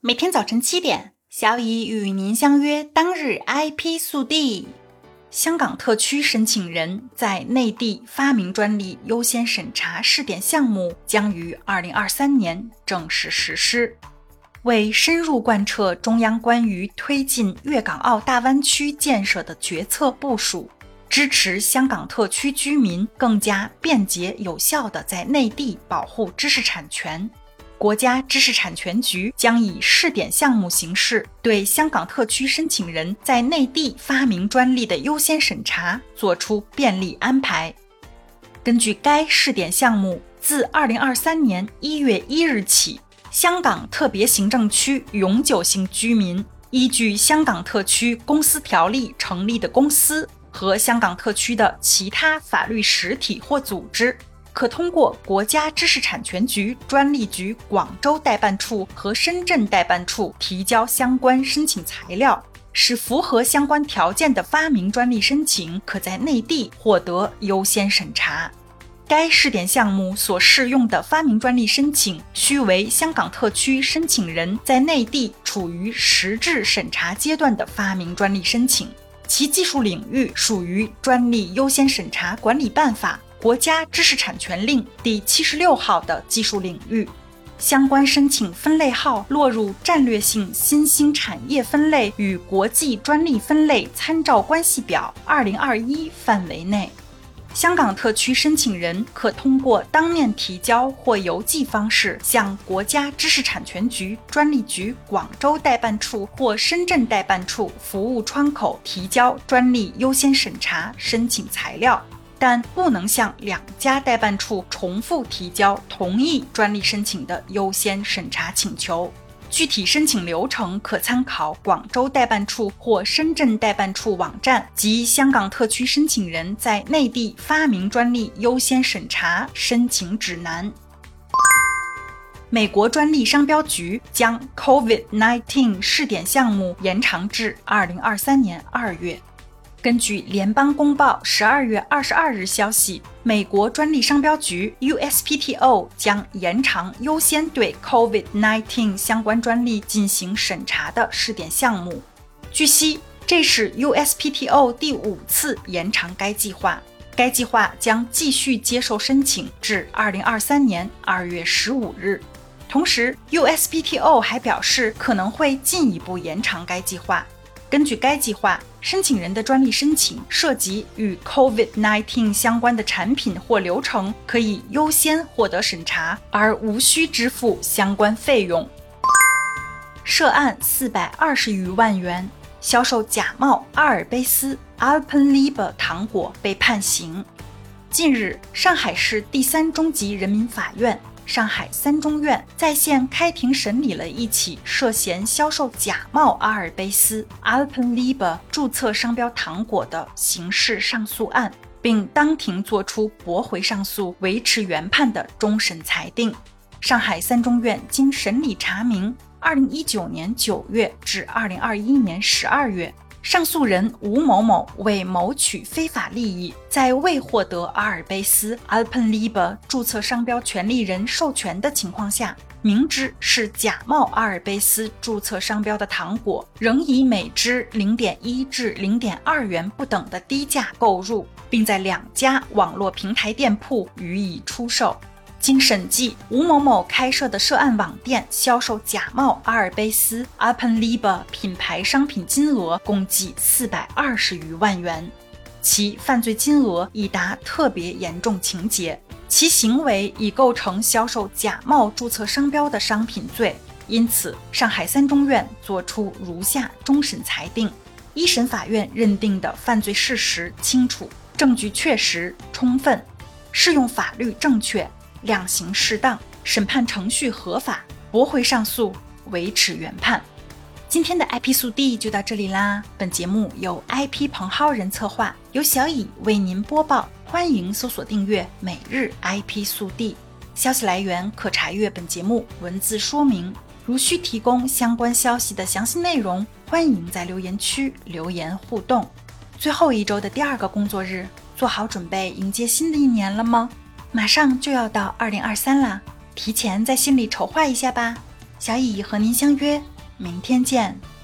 每天早晨7点，小乙与您相约当日 IP 速递。香港特区申请人在内地发明专利优先审查试点项目将于2023年正式实施。为深入贯彻中央关于推进粤港澳大湾区建设的决策部署，支持香港特区居民更加便捷有效地在内地保护知识产权，国家知识产权局将以试点项目形式对香港特区申请人在内地发明专利的优先审查作出便利安排。根据该试点项目，自2023年1月1日起，香港特别行政区永久性居民依据香港特区公司条例成立的公司和香港特区的其他法律实体或组织，可通过国家知识产权局、专利局广州代办处和深圳代办处提交相关申请材料，使符合相关条件的发明专利申请可在内地获得优先审查。该试点项目所适用的发明专利申请需为香港特区申请人在内地处于实质审查阶段的发明专利申请，其技术领域属于专利优先审查管理办法国家知识产权令第76号的技术领域，相关申请分类号落入战略性新兴产业分类与国际专利分类参照关系表2021范围内。香港特区申请人可通过当面提交或邮寄方式向国家知识产权局、专利局广州代办处或深圳代办处服务窗口提交专利优先审查申请材料，但不能向2家代办处重复提交同一专利申请的优先审查请求。具体申请流程可参考广州代办处或深圳代办处网站及香港特区申请人在内地发明专利优先审查申请指南。美国专利商标局将 COVID-19 试点项目延长至2023年2月。根据联邦公报12月22日消息，美国专利商标局 USPTO 将延长优先对 COVID-19 相关专利进行审查的试点项目。据悉，这是 USPTO 第5次延长该计划，该计划将继续接受申请至2023年2月15日。同时， USPTO 还表示可能会进一步延长该计划。根据该计划，申请人的专利申请涉及与 COVID-19 相关的产品或流程，可以优先获得审查，而无需支付相关费用。涉案420余万元，销售假冒阿尔卑斯 Alpenliebe 糖果被判刑。近日，上海市第3中级人民法院、上海3中院在线开庭审理了一起涉嫌销售假冒阿尔卑斯 Alpenliebe 注册商标糖果的刑事上诉案，并当庭作出驳回上诉、维持原判的终审裁定。上海3中院经审理查明，2019年9月至2021年12月，上诉人吴某某为谋取非法利益，在未获得阿尔卑斯 Alpenliebe 注册商标权利人授权的情况下，明知是假冒阿尔卑斯注册商标的糖果，仍以每只 0.1 至 0.2 元不等的低价购入，并在2家网络平台店铺予以出售。经审计，吴某某开设的涉案网店销售假冒阿尔卑斯 Alpenliebe 品牌商品金额共计420余万元，其犯罪金额已达特别严重情节，其行为已构成销售假冒注册商标的商品罪。因此，上海3中院作出如下终审裁定：1审法院认定的犯罪事实清楚，证据确实充分，适用法律正确，量刑适当，审判程序合法，驳回上诉，维持原判。今天的 IP 速递就到这里啦，本节目由 IP 彭浩人策划，由小乙为您播报，欢迎搜索订阅每日 IP 速递。消息来源可查阅本节目文字说明，如需提供相关消息的详细内容，欢迎在留言区留言互动。最后一周的第2个工作日，做好准备迎接新的一年了吗？马上就要到2023啦，提前在心里筹划一下吧。小乙和您相约，明天见。